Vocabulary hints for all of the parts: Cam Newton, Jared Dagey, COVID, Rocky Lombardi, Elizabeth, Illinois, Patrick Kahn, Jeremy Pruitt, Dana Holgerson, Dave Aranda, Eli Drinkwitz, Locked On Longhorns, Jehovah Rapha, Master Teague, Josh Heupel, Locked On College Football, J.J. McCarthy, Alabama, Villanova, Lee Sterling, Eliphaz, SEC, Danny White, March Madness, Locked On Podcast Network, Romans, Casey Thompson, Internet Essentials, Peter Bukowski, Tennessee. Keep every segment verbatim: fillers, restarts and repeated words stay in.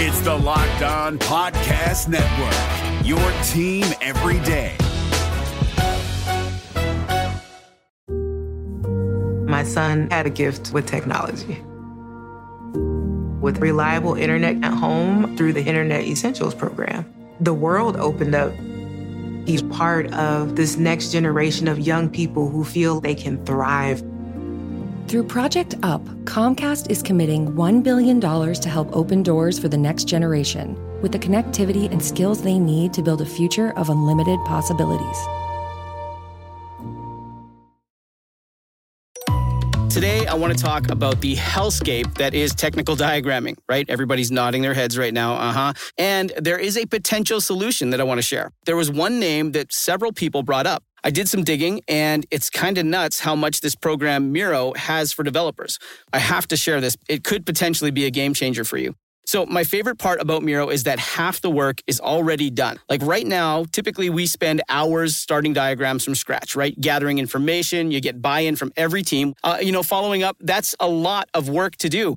It's the Locked On Podcast Network, your team every day. My son had a gift with technology. With reliable internet at home through the Internet Essentials program, the world opened up. He's part of this next generation of young people who feel they can thrive. Through Project U P, Comcast is committing one billion dollars to help open doors for the next generation with the connectivity and skills they need to build a future of unlimited possibilities. Today, I want to talk about the hellscape that is technical diagramming, right? Everybody's nodding their heads right now, uh-huh. And there is a potential solution that I want to share. There was one name that several people brought up. I did some digging, and it's kind of nuts how much this program Miro has for developers. I have to share this. It could potentially be a game changer for you. So my favorite part about Miro is that half the work is already done. Like right now, typically we spend hours starting diagrams from scratch, right? Gathering information, you get buy-in from every team. Uh, you know, following up, that's a lot of work to do.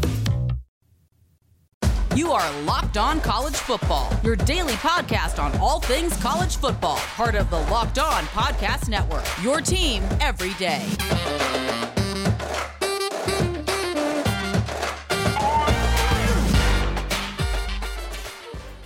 You are Locked On College Football, your daily podcast on all things college football, part of the Locked On Podcast Network, your team every day.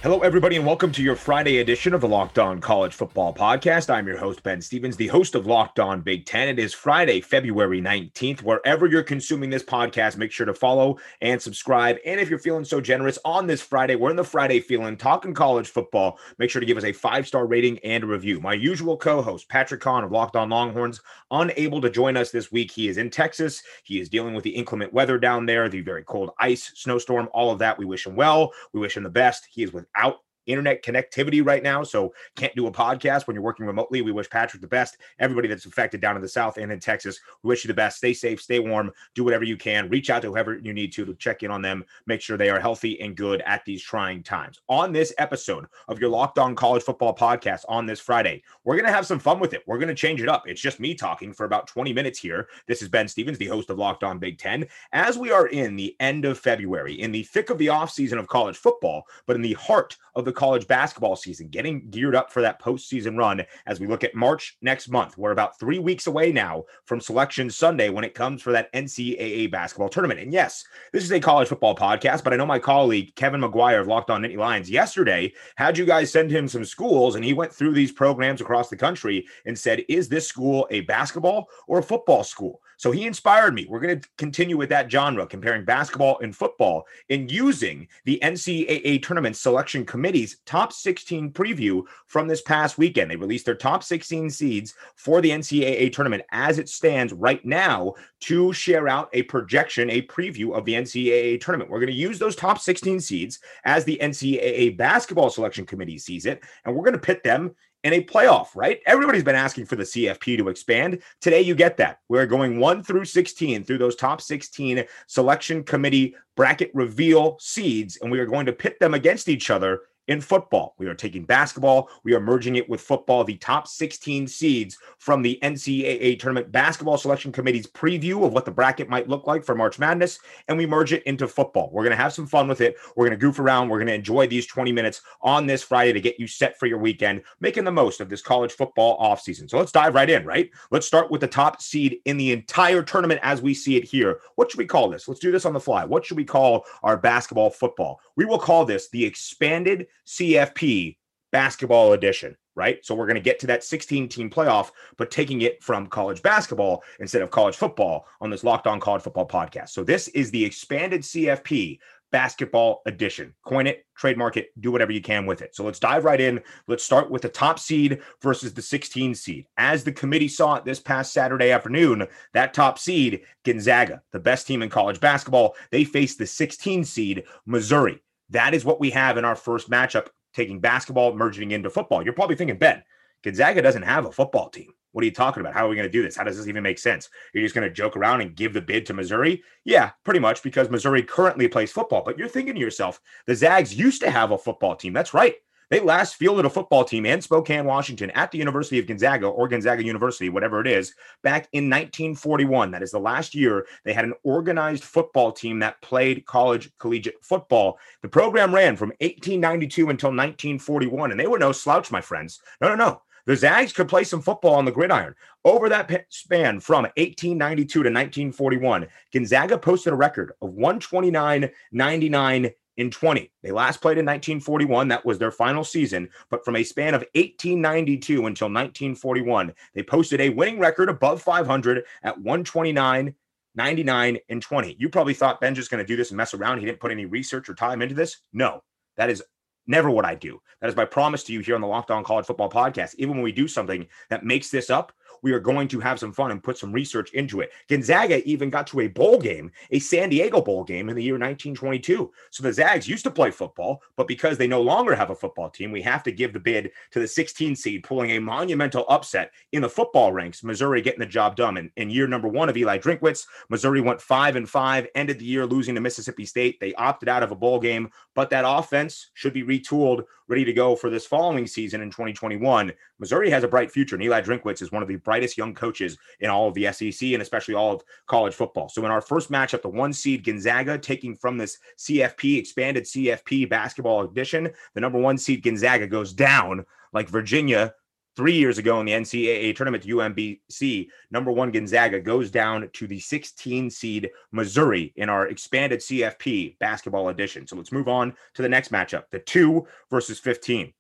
Hello, everybody, and welcome to your Friday edition of the Locked On College Football Podcast. I'm your host, Ben Stevens, the host of Locked On Big Ten. It is Friday, February nineteenth. Wherever you're consuming this podcast, make sure to follow and subscribe. And if you're feeling so generous on this Friday, we're in the Friday feeling, talking college football. Make sure to give us a five-star rating and a review. My usual co-host, Patrick Kahn of Locked On Longhorns, unable to join us this week. He is in Texas. He is dealing with the inclement weather down there, the very cold ice, snowstorm, all of that. We wish him well. We wish him the best. He is with out internet connectivity right now, so can't do a podcast when you're working remotely. We wish Patrick the best. Everybody that's affected down in the South and in Texas, we wish you the best. Stay safe, stay warm, do whatever you can. Reach out to whoever you need to to check in on them. Make sure they are healthy and good at these trying times. On this episode of your Locked On College Football Podcast on this Friday, we're going to have some fun with it. We're going to change it up. It's just me talking for about twenty minutes here. This is Ben Stevens, the host of Locked On Big Ten. As we are in the end of February, in the thick of the offseason of college football, but in the heart of the college basketball season, getting geared up for that postseason run as we look at March next month. We're about three weeks away now from Selection Sunday when it comes for that N C A A basketball tournament. And yes, this is a college football podcast, but I know my colleague Kevin McGuire of Locked On Nittany Lions yesterday had you guys send him some schools, and he went through these programs across the country and said, is this school a basketball or a football school? So he inspired me. We're going to continue with that genre, comparing basketball and football and using the N C A A Tournament Selection Committee's top sixteen preview from this past weekend. They released their top sixteen seeds for the N C A A Tournament as it stands right now to share out a projection, a preview of the N C A A Tournament. We're going to use those top sixteen seeds as the N C A A Basketball Selection Committee sees it, and we're going to pit them in a playoff, right? Everybody's been asking for the C F P to expand. Today, you get that. We're going one through sixteen through those top sixteen selection committee bracket reveal seeds, and we are going to pit them against each other in football. We are taking basketball. We are merging it with football. The top sixteen seeds from the N C A A Tournament Basketball Selection Committee's preview of what the bracket might look like for March Madness, and we merge it into football. We're going to have some fun with it. We're going to goof around. We're going to enjoy these twenty minutes on this Friday to get you set for your weekend, making the most of this college football offseason. So let's dive right in, right? Let's start with the top seed in the entire tournament as we see it here. What should we call this? Let's do this on the fly. What should we call our basketball football? We will call this the expanded C F P basketball edition, right? So we're going to get to that sixteen team playoff, but taking it from college basketball instead of college football on this Locked On College Football Podcast. So this is the expanded C F P basketball edition. Coin it, trademark it, do whatever you can with it. So let's dive right in. Let's start with the top seed versus the sixteen seed. As the committee saw it this past Saturday afternoon, that top seed, Gonzaga, the best team in college basketball, they face the sixteen seed, Missouri. That is what we have in our first matchup taking basketball, merging into football. You're probably thinking, Ben, Gonzaga doesn't have a football team. What are you talking about? How are we going to do this? How does this even make sense? You're just going to joke around and give the bid to Missouri? Yeah, pretty much, because Missouri currently plays football. But you're thinking to yourself, the Zags used to have a football team. That's right. They last fielded a football team in Spokane, Washington at the University of Gonzaga or Gonzaga University, whatever it is, back in nineteen forty-one. That is the last year they had an organized football team that played college collegiate football. The program ran from eighteen ninety-two until nineteen forty-one, and they were no slouch, my friends. No, no, no. The Zags could play some football on the gridiron. Over that span from eighteen ninety-two to nineteen forty-one, Gonzaga posted a record of one twenty-nine ninety-nine in twenty. They last played in nineteen forty-one. That was their final season. But from a span of eighteen ninety-two until nineteen forty-one, they posted a winning record above five hundred at one twenty-nine ninety-nine in twenty. You probably thought Ben's just going to do this and mess around. He didn't put any research or time into this. No, that is never what I do. That is my promise to you here on the Locked On College Football Podcast. Even when we do something that makes this up, we are going to have some fun and put some research into it. Gonzaga even got to a bowl game, a San Diego bowl game in the year nineteen twenty-two. So the Zags used to play football, but because they no longer have a football team, we have to give the bid to the sixteen seed, pulling a monumental upset in the football ranks. Missouri getting the job done. In, in year number one of Eli Drinkwitz, Missouri went five and five, ended the year losing to Mississippi State. They opted out of a bowl game, but that offense should be retooled, ready to go for this following season in twenty twenty-one. Missouri has a bright future, and Eli Drinkwitz is one of the brightest young coaches in all of the S E C and especially all of college football. So in our first matchup, the one seed Gonzaga taking from this C F P, expanded C F P basketball edition, the number one seed Gonzaga goes down like Virginia three years ago in the N C double A tournament to U M B C. Number one Gonzaga goes down to the sixteen seed Missouri in our expanded C F P basketball edition. So let's move on to the next matchup, the two versus fifteen,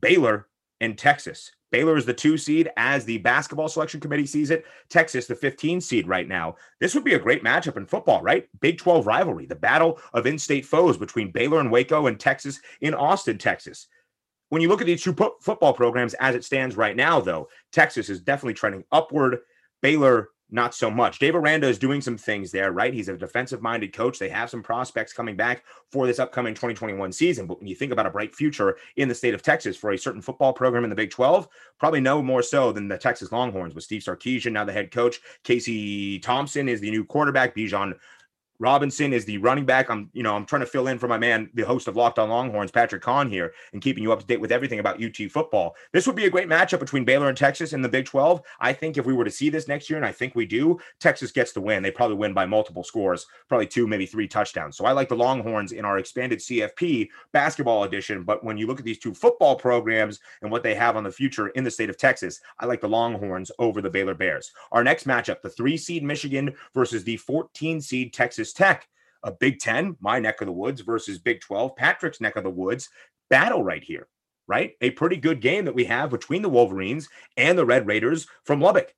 Baylor and Texas. Baylor is the two seed as the basketball selection committee sees it. Texas, the fifteen seed right now. This would be a great matchup in football, right? Big twelve rivalry, the battle of in-state foes between Baylor and Waco and Texas in Austin, Texas. When you look at these two po- football programs as it stands right now, though, Texas is definitely trending upward. Baylor, not so much. Dave Aranda is doing some things there, right? He's a defensive-minded coach. They have some prospects coming back for this upcoming twenty twenty-one season. But when you think about a bright future in the state of Texas for a certain football program in the Big twelve, probably no more so than the Texas Longhorns with Steve Sarkisian, now the head coach. Casey Thompson is the new quarterback. Bijan Robinson is the running back. I'm, you know, I'm trying to fill in for my man, the host of Locked On Longhorns, Patrick Kahn here, and keeping you up to date with everything about U T football. This would be a great matchup between Baylor and Texas in the Big twelve. I think if we were to see this next year, and I think we do, Texas gets the win. They probably win by multiple scores, probably two, maybe three touchdowns. So I like the Longhorns in our expanded C F P basketball edition. But when you look at these two football programs and what they have on the future in the state of Texas, I like the Longhorns over the Baylor Bears. Our next matchup, the three seed Michigan versus the fourteen seed Texas Tech, a Big Ten, my neck of the woods, versus Big twelve, Patrick's neck of the woods, battle right here, right? A pretty good game that we have between the Wolverines and the Red Raiders from Lubbock.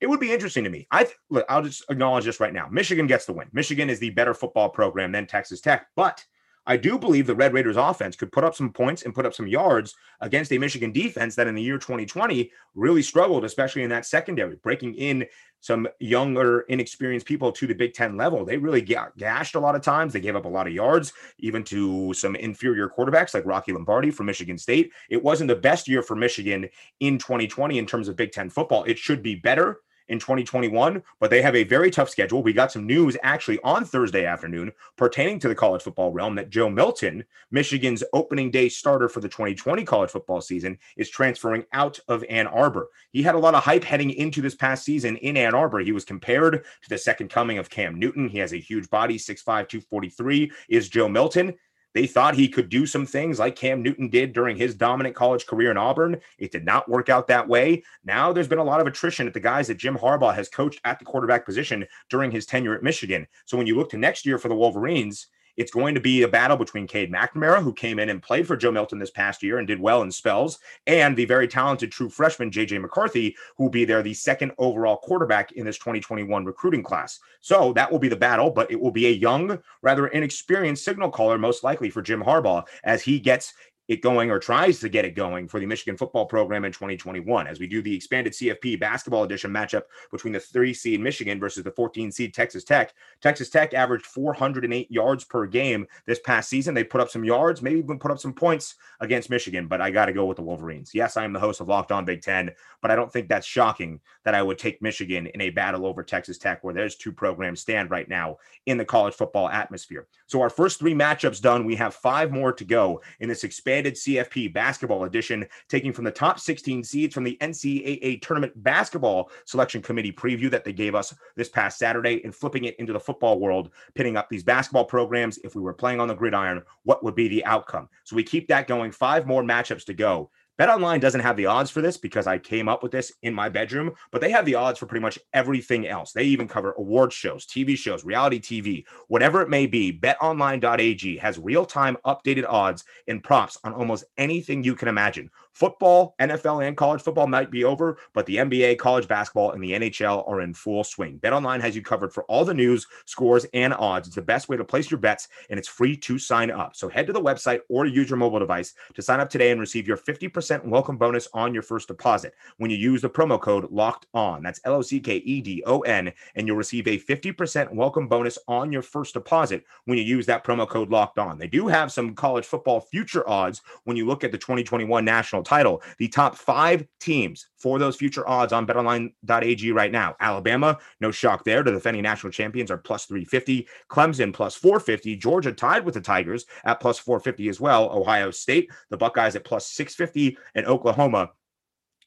It would be interesting to me. I th- look, I'll just acknowledge this right now. Michigan gets the win. Michigan is the better football program than Texas Tech, but I do believe the Red Raiders offense could put up some points and put up some yards against a Michigan defense that in the year twenty twenty really struggled, especially in that secondary, breaking in some younger, inexperienced people to the Big Ten level. They really got gashed a lot of times. They gave up a lot of yards, even to some inferior quarterbacks like Rocky Lombardi from Michigan State. It wasn't the best year for Michigan in twenty twenty in terms of Big Ten football. It should be better in twenty twenty-one, but they have a very tough schedule. We got some news actually on Thursday afternoon pertaining to the college football realm that Joe Milton, Michigan's opening day starter for the twenty twenty college football season, is transferring out of Ann Arbor. He had a lot of hype heading into this past season in Ann Arbor. He was compared to the second coming of Cam Newton. He has a huge body, six five, two forty-three, is Joe Milton. They thought he could do some things like Cam Newton did during his dominant college career in Auburn. It did not work out that way. Now there's been a lot of attrition at the guys that Jim Harbaugh has coached at the quarterback position during his tenure at Michigan. So when you look to next year for the Wolverines, it's going to be a battle between Cade McNamara, who came in and played for Joe Milton this past year and did well in spells, and the very talented true freshman, J J. McCarthy, who will be their the second overall quarterback in this twenty twenty-one recruiting class. So that will be the battle, but it will be a young, rather inexperienced signal caller, most likely for Jim Harbaugh, as he gets it going, or tries to get it going, for the Michigan football program in twenty twenty-one, as we do the expanded C F P basketball edition matchup between the three seed Michigan versus the fourteen seed Texas Tech. Texas Tech averaged four hundred eight yards per game this past season. They put up some yards, maybe even put up some points against Michigan, but I got to go with the Wolverines. Yes, I am the host of Locked On Big Ten, but I don't think that's shocking that I would take Michigan in a battle over Texas Tech, where there's two programs stand right now in the college football atmosphere. So our first three matchups done. We have five more to go in this expanded C F P basketball edition, taking from the top sixteen seeds from the N C double A tournament basketball selection committee preview that they gave us this past Saturday, and flipping it into the football world, pinning up these basketball programs. If we were playing on the gridiron, what would be the outcome? So we keep that going. Five more matchups to go. BetOnline doesn't have the odds for this because I came up with this in my bedroom, but they have the odds for pretty much everything else. They even cover award shows, T V shows, reality T V, whatever it may be. BetOnline.ag has real-time updated odds and props on almost anything you can imagine. Football, N F L, and college football might be over, but the N B A, college basketball, and the N H L are in full swing. BetOnline has you covered for all the news, scores, and odds. It's the best way to place your bets, and it's free to sign up. So head to the website or use your mobile device to sign up today and receive your fifty percent welcome bonus on your first deposit when you use the promo code LOCKEDON. That's L O C K E D O N, and you'll receive a fifty percent welcome bonus on your first deposit when you use that promo code LOCKEDON. They do have some college football future odds when you look at the twenty twenty-one National Title. The top five teams for those future odds on BetOnline.ag right now: Alabama, no shock there, to the defending national champions, are plus three fifty. Clemson plus four fifty. Georgia tied with the Tigers at plus four fifty as well. Ohio State, the Buckeyes, at plus six fifty, and Oklahoma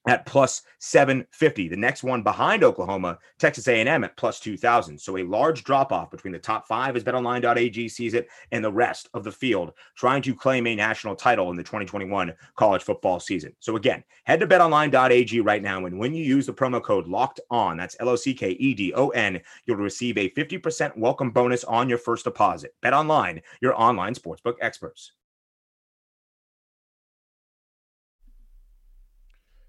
at plus seven fifty. The next one behind Oklahoma, Texas A and M, at plus two thousand. So a large drop-off between the top five, as BetOnline.ag sees it, and the rest of the field trying to claim a national title in the twenty twenty-one college football season. So again, head to BetOnline.ag right now, and when you use the promo code LOCKEDON, that's L O C K E D O N, you'll receive a fifty percent welcome bonus on your first deposit. BetOnline, your online sportsbook experts.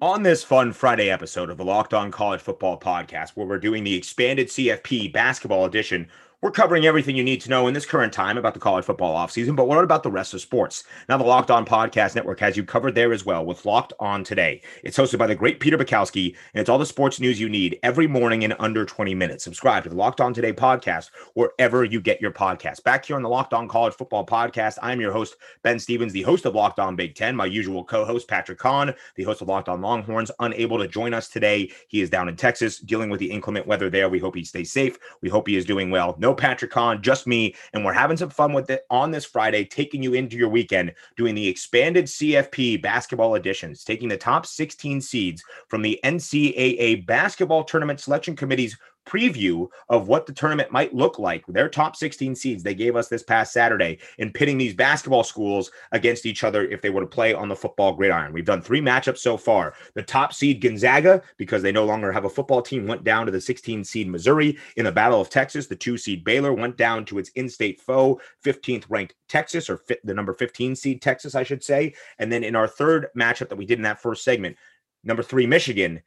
On this fun Friday episode of the Locked On College Football Podcast, where we're doing the expanded C F P basketball edition, we're covering everything you need to know in this current time about the college football offseason, but what about the rest of sports? Now, the Locked On Podcast Network has you covered there as well with Locked On Today. It's hosted by the great Peter Bukowski, and it's all the sports news you need every morning in under twenty minutes. Subscribe to the Locked On Today podcast wherever you get your podcasts. Back here on the Locked On College Football Podcast, I'm your host, Ben Stevens, the host of Locked On Big Ten. My usual co-host, Patrick Kahn, the host of Locked On Longhorns, unable to join us today. He is down in Texas dealing with the inclement weather there. We hope he stays safe. We hope he is doing well. No Patrick Kahn, just me, and we're having some fun with it on this Friday, taking you into your weekend, doing the expanded C F P basketball editions, taking the top sixteen seeds from the N C double A basketball tournament selection committee's preview of what the tournament might look like. Their top sixteen seeds they gave us this past Saturday, in pitting these basketball schools against each other if they were to play on the football gridiron. We've done three matchups so far. The top seed Gonzaga, because they no longer have a football team, went down to the sixteen seed Missouri in the Battle of Texas. The two seed Baylor went down to its in-state foe, fifteenth ranked Texas, or fit, the number fifteen seed Texas, I should say. And then in our third matchup that we did in that first segment, number three Michigan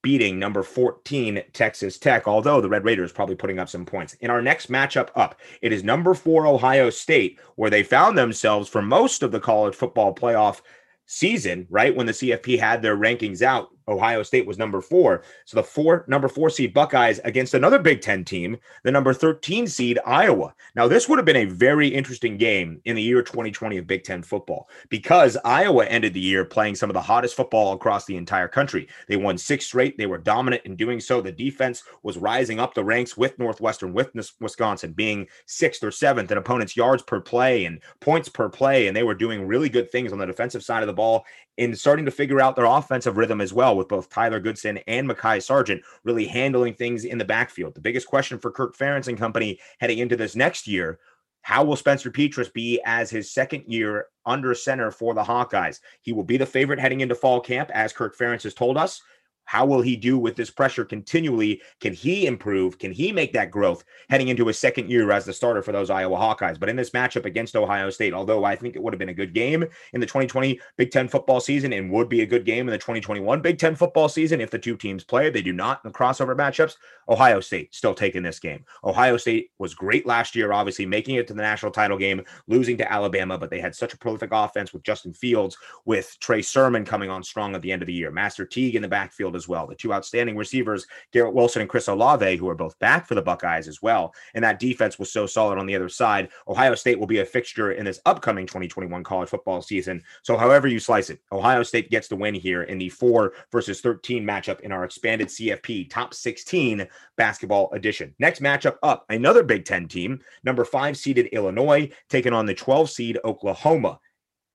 beating number fourteen Texas Tech, although the Red Raiders probably putting up some points. In our next matchup up, it is number four Ohio State, where they found themselves for most of the college football playoff season, right? When the C F P had their rankings out, Ohio State was number four. So the four number four seed Buckeyes against another Big Ten team, the number thirteen seed Iowa. Now, this would have been a very interesting game in the year twenty twenty of Big Ten football, because Iowa ended the year playing some of the hottest football across the entire country. They won six straight. They were dominant in doing so. The defense was rising up the ranks, with Northwestern, with Wisconsin being sixth or seventh in opponents' yards per play and points per play. And they were doing really good things on the defensive side of the ball, and starting to figure out their offensive rhythm as well, with both Tyler Goodson and Mekhi Sargent really handling things in the backfield. The biggest question for Kirk Ferentz and company heading into this next year: how will Spencer Petras be as his second year under center for the Hawkeyes? He will be the favorite heading into fall camp, as Kirk Ferentz has told us. How will he do with this pressure continually? Can he improve? Can he make that growth heading into his second year as the starter for those Iowa Hawkeyes? But in this matchup against Ohio State, although I think it would have been a good game in the twenty twenty Big Ten football season and would be a good game in the twenty twenty-one Big Ten football season if the two teams play, they do not in the crossover matchups, Ohio State still taking this game. Ohio State was great last year, obviously making it to the national title game, losing to Alabama, but they had such a prolific offense with Justin Fields, with Trey Sermon coming on strong at the end of the year. Master Teague in the backfield as well. The two outstanding receivers, Garrett Wilson and Chris Olave, who are both back for the Buckeyes as well. And that defense was so solid on the other side. Ohio State will be a fixture in this upcoming twenty twenty-one college football season. So however you slice it, Ohio State gets the win here in the four versus thirteen matchup in our expanded C F P Top sixteen basketball edition. Next matchup up, another Big Ten team, number five seeded Illinois, taking on the twelve seed Oklahoma.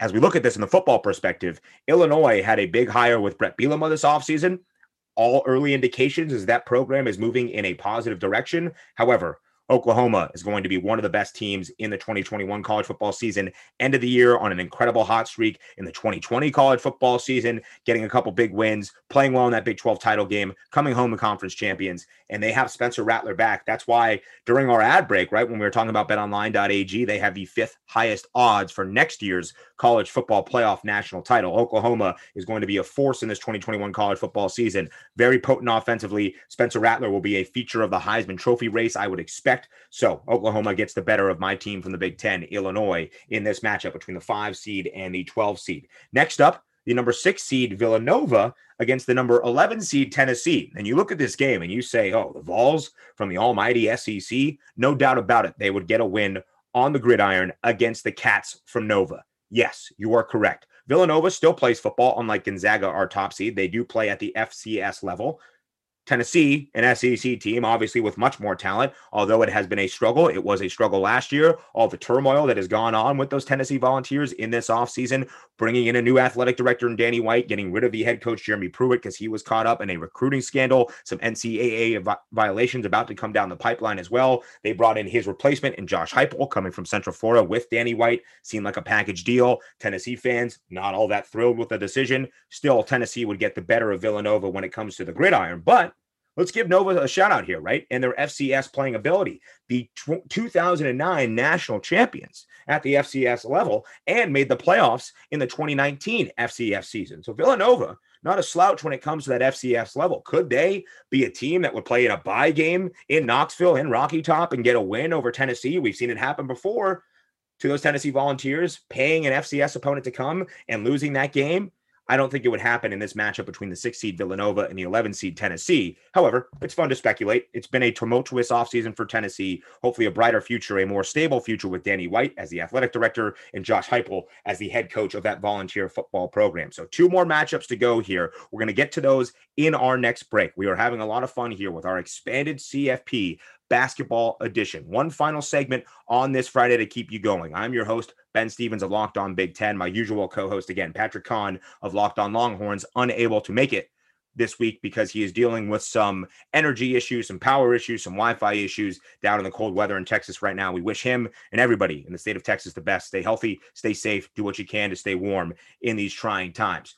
As we look at this in the football perspective, Illinois had a big hire with Brett Bielema this offseason. All early indications is that program is moving in a positive direction. However, Oklahoma is going to be one of the best teams in the twenty twenty-one college football season. End of the year on an incredible hot streak in the twenty twenty college football season, getting a couple big wins, playing well in that Big twelve title game, coming home to conference champions, and they have Spencer Rattler back. That's why during our ad break, right, when we were talking about bet online dot a g, they have the fifth highest odds for next year's college football playoff national title. Oklahoma is going to be a force in this twenty twenty-one college football season. Very potent offensively. Spencer Rattler will be a feature of the Heisman Trophy race, I would expect. So Oklahoma gets the better of my team from the Big Ten, Illinois, in this matchup between the five seed and the twelve seed. Next up, the number six seed Villanova against the number eleven seed Tennessee. And you look at this game and you say, oh, the Vols from the almighty S E C, no doubt about it. They would get a win on the gridiron against the Cats from Nova. Yes, you are correct. Villanova still plays football, unlike Gonzaga, our top seed. They do play at the F C S level. Tennessee, an S E C team, obviously with much more talent, although it has been a struggle. It was a struggle last year. All the turmoil that has gone on with those Tennessee Volunteers in this offseason, bringing in a new athletic director in Danny White, getting rid of the head coach Jeremy Pruitt because he was caught up in a recruiting scandal, some N C double A violations about to come down the pipeline as well. They brought in his replacement in Josh Heupel, coming from Central Florida with Danny White. Seemed like a package deal. Tennessee fans, not all that thrilled with the decision. Still, Tennessee would get the better of Villanova when it comes to the gridiron, but let's give Nova a shout out here, right? And their F C S playing ability, the two thousand nine national champions at the F C S level and made the playoffs in the twenty nineteen F C S season. So Villanova, not a slouch when it comes to that F C S level. Could they be a team that would play in a bye game in Knoxville and Rocky Top and get a win over Tennessee? We've seen it happen before to those Tennessee Volunteers, paying an F C S opponent to come and losing that game. I don't think it would happen in this matchup between the six seed Villanova and the eleven seed Tennessee. However, it's fun to speculate. It's been a tumultuous offseason for Tennessee. Hopefully a brighter future, a more stable future with Danny White as the athletic director and Josh Heupel as the head coach of that volunteer football program. So two more matchups to go here. We're going to get to those in our next break. We are having a lot of fun here with our expanded C F P basketball edition. One final segment on this Friday to keep you going. I'm your host, Ben Stevens of Locked On Big Ten. My usual co-host again, Patrick Kahn of Locked On Longhorns, unable to make it this week because he is dealing with some energy issues, some power issues, some Wi-Fi issues down in the cold weather in Texas right now. We wish him and everybody in the state of Texas the best. Stay healthy, stay safe, do what you can to stay warm in these trying times.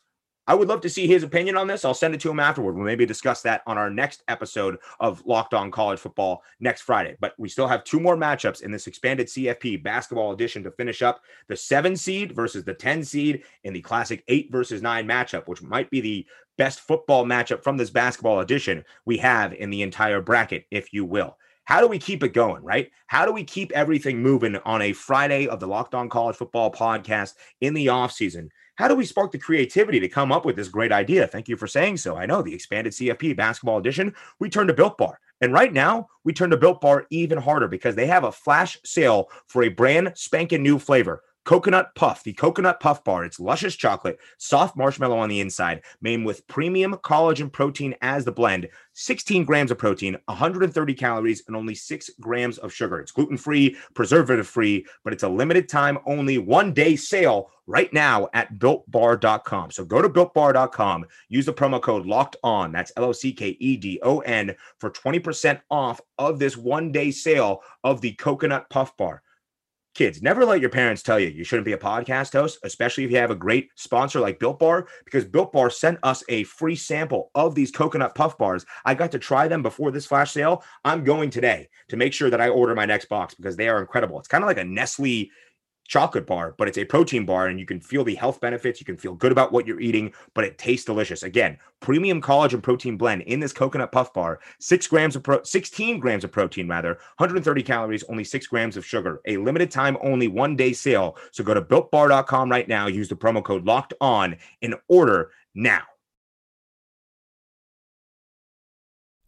I would love to see his opinion on this. I'll send it to him afterward. We'll maybe discuss that on our next episode of Locked On College Football next Friday. But we still have two more matchups in this expanded C F P basketball edition to finish up: the seven seed versus the ten seed in the classic eight versus nine matchup, which might be the best football matchup from this basketball edition we have in the entire bracket, if you will. How do we keep it going, right? How do we keep everything moving on a Friday of the Locked On College Football podcast in the offseason? How do we spark the creativity to come up with this great idea? Thank you for saying so. I know, the expanded C F P basketball edition, we turn to Built Bar. And right now, we turn to Built Bar even harder because they have a flash sale for a brand spanking new flavor. Coconut Puff, the Coconut Puff Bar. It's luscious chocolate, soft marshmallow on the inside, made with premium collagen protein as the blend. sixteen grams of protein, one hundred thirty calories, and only six grams of sugar. It's gluten-free, preservative-free, but it's a limited time only one-day sale right now at built bar dot com. So go to built bar dot com, use the promo code LOCKEDON, that's L O C K E D O N, for twenty percent off of this one-day sale of the Coconut Puff Bar. Kids, never let your parents tell you you shouldn't be a podcast host, especially if you have a great sponsor like Built Bar, because Built Bar sent us a free sample of these coconut puff bars. I got to try them before this flash sale. I'm going today to make sure that I order my next box because they are incredible. It's kind of like a Nestle chocolate bar, but it's a protein bar, and you can feel the health benefits. You can feel good about what you're eating, but it tastes delicious. Again, premium collagen protein blend in this coconut puff bar, six grams of pro- sixteen grams of protein, rather, one hundred thirty calories, only six grams of sugar, a limited time only one day sale. So go to built bar dot com right now, use the promo code locked on and order now.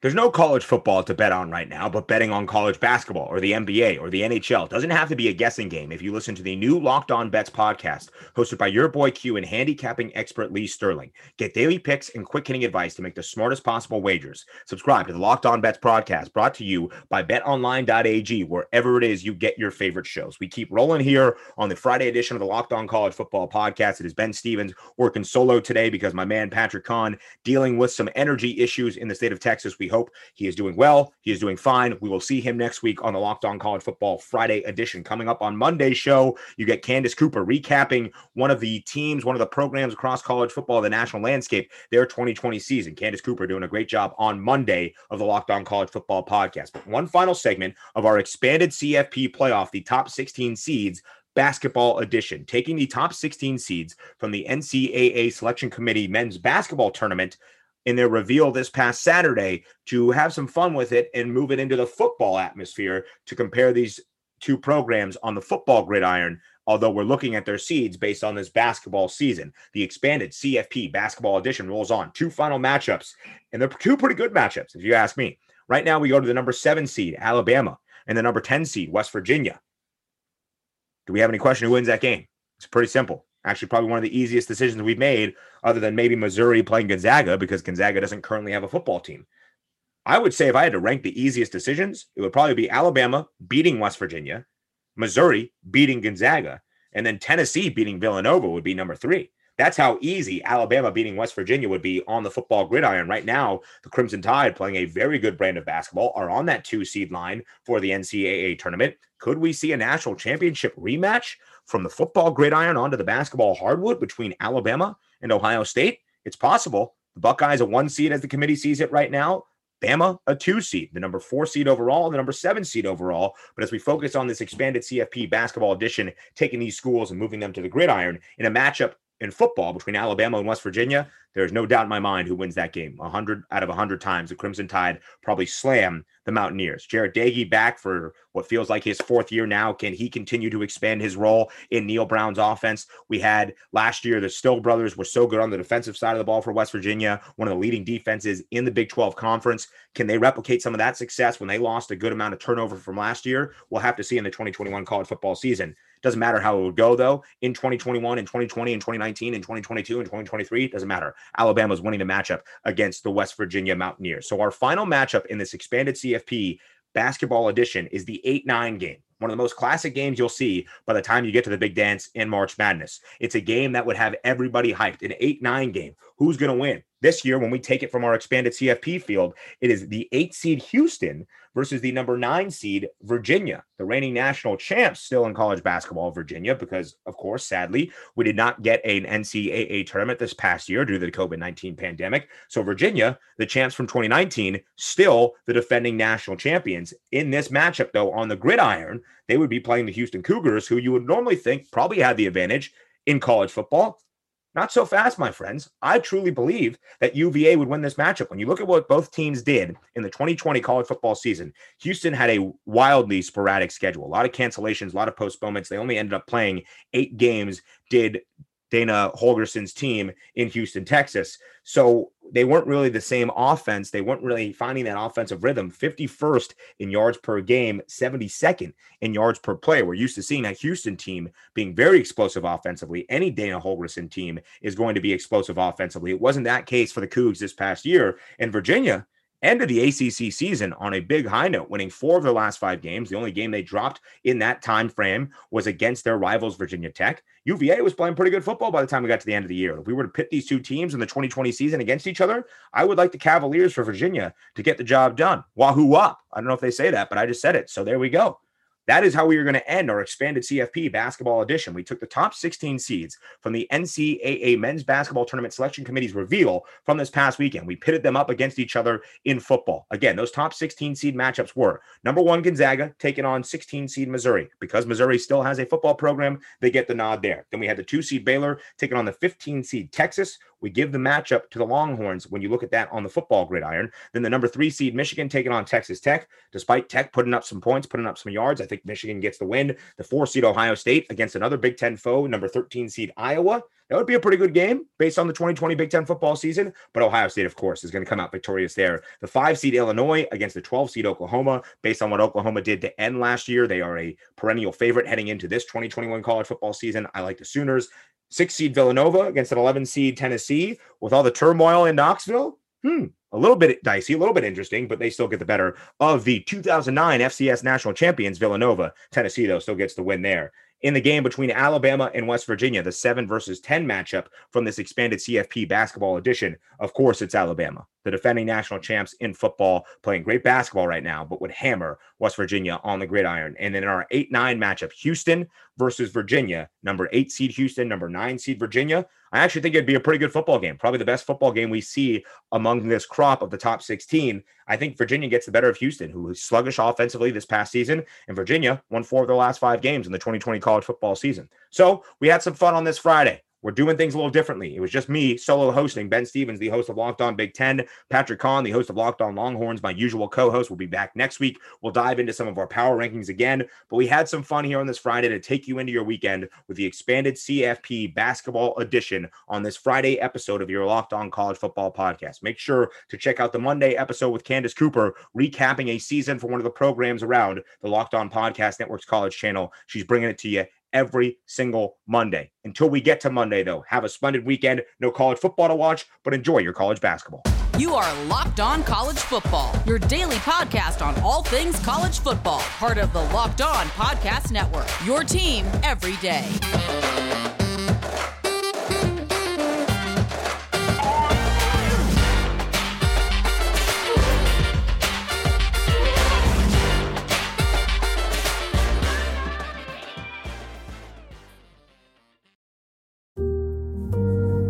There's no college football to bet on right now, but betting on college basketball or the N B A or the N H L doesn't have to be a guessing game if you listen to the new Locked On Bets podcast hosted by your boy Q and handicapping expert Lee Sterling. Get daily picks and quick-hitting advice to make the smartest possible wagers. Subscribe to the Locked On Bets podcast brought to you by bet online dot a g, wherever it is you get your favorite shows. We keep rolling here on the Friday edition of the Locked On College Football podcast. It is Ben Stevens working solo today because my man Patrick Kahn dealing with some energy issues in the state of Texas. We We hope he is doing well. He is doing fine. We will see him next week on the Locked On College Football Friday edition. Coming up on Monday's show, you get Candace Cooper recapping one of the teams, one of the programs across college football, the national landscape, their twenty twenty season. Candace Cooper doing a great job on Monday of the Locked On College Football podcast. But one final segment of our expanded C F P playoff, the top sixteen seeds basketball edition, taking the top sixteen seeds from the N C double A Selection Committee men's basketball tournament in their reveal this past Saturday to have some fun with it and move it into the football atmosphere to compare these two programs on the football gridiron, although we're looking at their seeds based on this basketball season. The expanded C F P basketball edition rolls on. Two final matchups, and they're two pretty good matchups, if you ask me. Right now, we go to the number seven seed, Alabama, and the number ten seed, West Virginia. Do we have any question who wins that game? It's pretty simple. Actually, probably one of the easiest decisions we've made, other than maybe Missouri playing Gonzaga, because Gonzaga doesn't currently have a football team. I would say if I had to rank the easiest decisions, it would probably be Alabama beating West Virginia, Missouri beating Gonzaga, and then Tennessee beating Villanova would be number three. That's how easy Alabama beating West Virginia would be on the football gridiron. Right now, the Crimson Tide, playing a very good brand of basketball, are on that two-seed line for the N C double A tournament. Could we see a national championship rematch from the football gridiron onto the basketball hardwood between Alabama and Ohio State? It's possible. The Buckeyes a one-seed as the committee sees it right now. Bama, a two-seed, the number four seed overall, the number seven seed overall. But as we focus on this expanded C F P basketball edition, taking these schools and moving them to the gridiron in a matchup in football between Alabama and West Virginia, there's no doubt in my mind who wins that game. one hundred out of one hundred times, the Crimson Tide probably slam the Mountaineers. Jared Dagey back for what feels like his fourth year now. Can he continue to expand his role in Neil Brown's offense? We had last year, the Still brothers were so good on the defensive side of the ball for West Virginia, one of the leading defenses in the Big twelve Conference. Can they replicate some of that success when they lost a good amount of turnover from last year? We'll have to see in the twenty twenty-one college football season. Doesn't matter how it would go, though. In twenty twenty-one, in twenty twenty, in twenty nineteen, in twenty twenty-two, in twenty twenty-three, doesn't matter. Alabama's winning the matchup against the West Virginia Mountaineers. So our final matchup in this expanded C F P basketball edition is the eight nine game. One of the most classic games you'll see by the time you get to the big dance in March Madness. It's a game that would have everybody hyped. An eight nine game. Who's going to win? This year, when we take it from our expanded C F P field, it is the eight seed Houston versus the number nine seed Virginia, the reigning national champs still in college basketball, Virginia, because, of course, sadly, we did not get an N C double A tournament this past year due to the COVID nineteen pandemic. So Virginia, the champs from twenty nineteen, still the defending national champions. In this matchup, though, on the gridiron, they would be playing the Houston Cougars, who you would normally think probably had the advantage in college football. Not so fast, my friends. I truly believe that U V A would win this matchup. When you look at what both teams did in the twenty twenty college football season, Houston had a wildly sporadic schedule, a lot of cancellations, a lot of postponements. They only ended up playing eight games, did Dana Holgerson's team in Houston, Texas. So they weren't really the same offense. They weren't really finding that offensive rhythm. fifty-first in yards per game, seventy-second in yards per play. We're used to seeing that Houston team being very explosive offensively. Any Dana Holgerson team is going to be explosive offensively. It wasn't that case for the Cougs this past year. And Virginia ended the A C C season on a big high note, winning four of their last five games. The only game they dropped in that time frame was against their rivals, Virginia Tech. U V A was playing pretty good football by the time we got to the end of the year. If we were to pit these two teams in the twenty twenty season against each other, I would like the Cavaliers for Virginia to get the job done. Wahoo up. I don't know if they say that, but I just said it. So there we go. That is how we are going to end our expanded C F P basketball edition. We took the top sixteen seeds from the N C double A Men's Basketball Tournament Selection Committee's reveal from this past weekend. We pitted them up against each other in football. Again, those top sixteen seed matchups were number one, Gonzaga, taking on sixteen seed Missouri. Because Missouri still has a football program, they get the nod there. Then we had the two seed Baylor taking on the fifteen seed Texas. We give the matchup to the Longhorns when you look at that on the football gridiron. Then the number three seed Michigan taking on Texas Tech. Despite Tech putting up some points, putting up some yards, I think Michigan gets the win. The four seed Ohio State against another Big Ten foe, number thirteen seed Iowa. That would be a pretty good game based on the twenty twenty Big Ten football season. But Ohio State, of course, is going to come out victorious there. The five seed Illinois against the twelve seed Oklahoma. Based on what Oklahoma did to end last year, they are a perennial favorite heading into this twenty twenty-one college football season. I like the Sooners. Six seed Villanova against an eleven seed Tennessee. With all the turmoil in Knoxville, hmm, a little bit dicey, a little bit interesting, but they still get the better of the two thousand nine F C S national champions, Villanova. Tennessee, though, still gets the win there. In the game between Alabama and West Virginia, the seven versus ten matchup from this expanded C F P basketball edition, of course, it's Alabama, the defending national champs in football, playing great basketball right now, but would hammer West Virginia on the gridiron. And then in our eight nine matchup, Houston versus Virginia, number eight seed Houston, number nine seed Virginia. I actually think it'd be a pretty good football game, probably the best football game we see among this crop of the top sixteen. I think Virginia gets the better of Houston, who was sluggish offensively this past season, and Virginia won four of their last five games in the twenty twenty college football season. So we had some fun on this Friday. We're doing things a little differently. It was just me solo hosting. Ben Stevens, the host of Locked On Big Ten. Patrick Kahn, the host of Locked On Longhorns, my usual co-host, will be back next week. We'll dive into some of our power rankings again. But we had some fun here on this Friday to take you into your weekend with the expanded C F P basketball edition on this Friday episode of your Locked On College Football podcast. Make sure to check out the Monday episode with Candace Cooper, recapping a season for one of the programs around the Locked On Podcast Network's college channel. She's bringing it to you every single Monday. Until we get to Monday, though, have a splendid weekend. No college football to watch, but enjoy your college basketball. You are Locked On College Football, your daily podcast on all things college football, part of the Locked On Podcast Network, your team every day.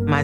My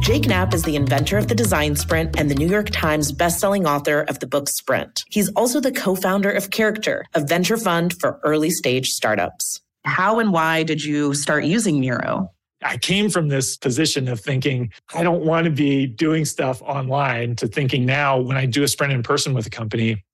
Jake Knapp is the inventor of the design sprint and the New York Times bestselling author of the book Sprint. He's also the co-founder of Character, a venture fund for early stage startups. How and why did you start using Miro? I came from this position of thinking, I don't want to be doing stuff online, to thinking now when I do a sprint in person with a company,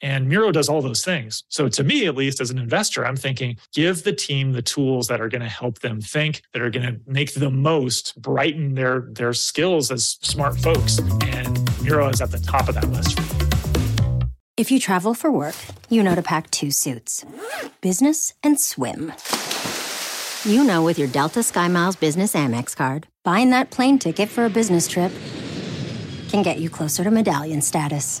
And Miro does all those things. So to me, at least as an investor, I'm thinking, give the team the tools that are going to help them think, that are going to make the most, brighten their, their skills as smart folks. And Miro is at the top of that list. If you travel for work, you know to pack two suits, business and swim. You know, with your Delta SkyMiles Business Amex card, buying that plane ticket for a business trip can get you closer to medallion status.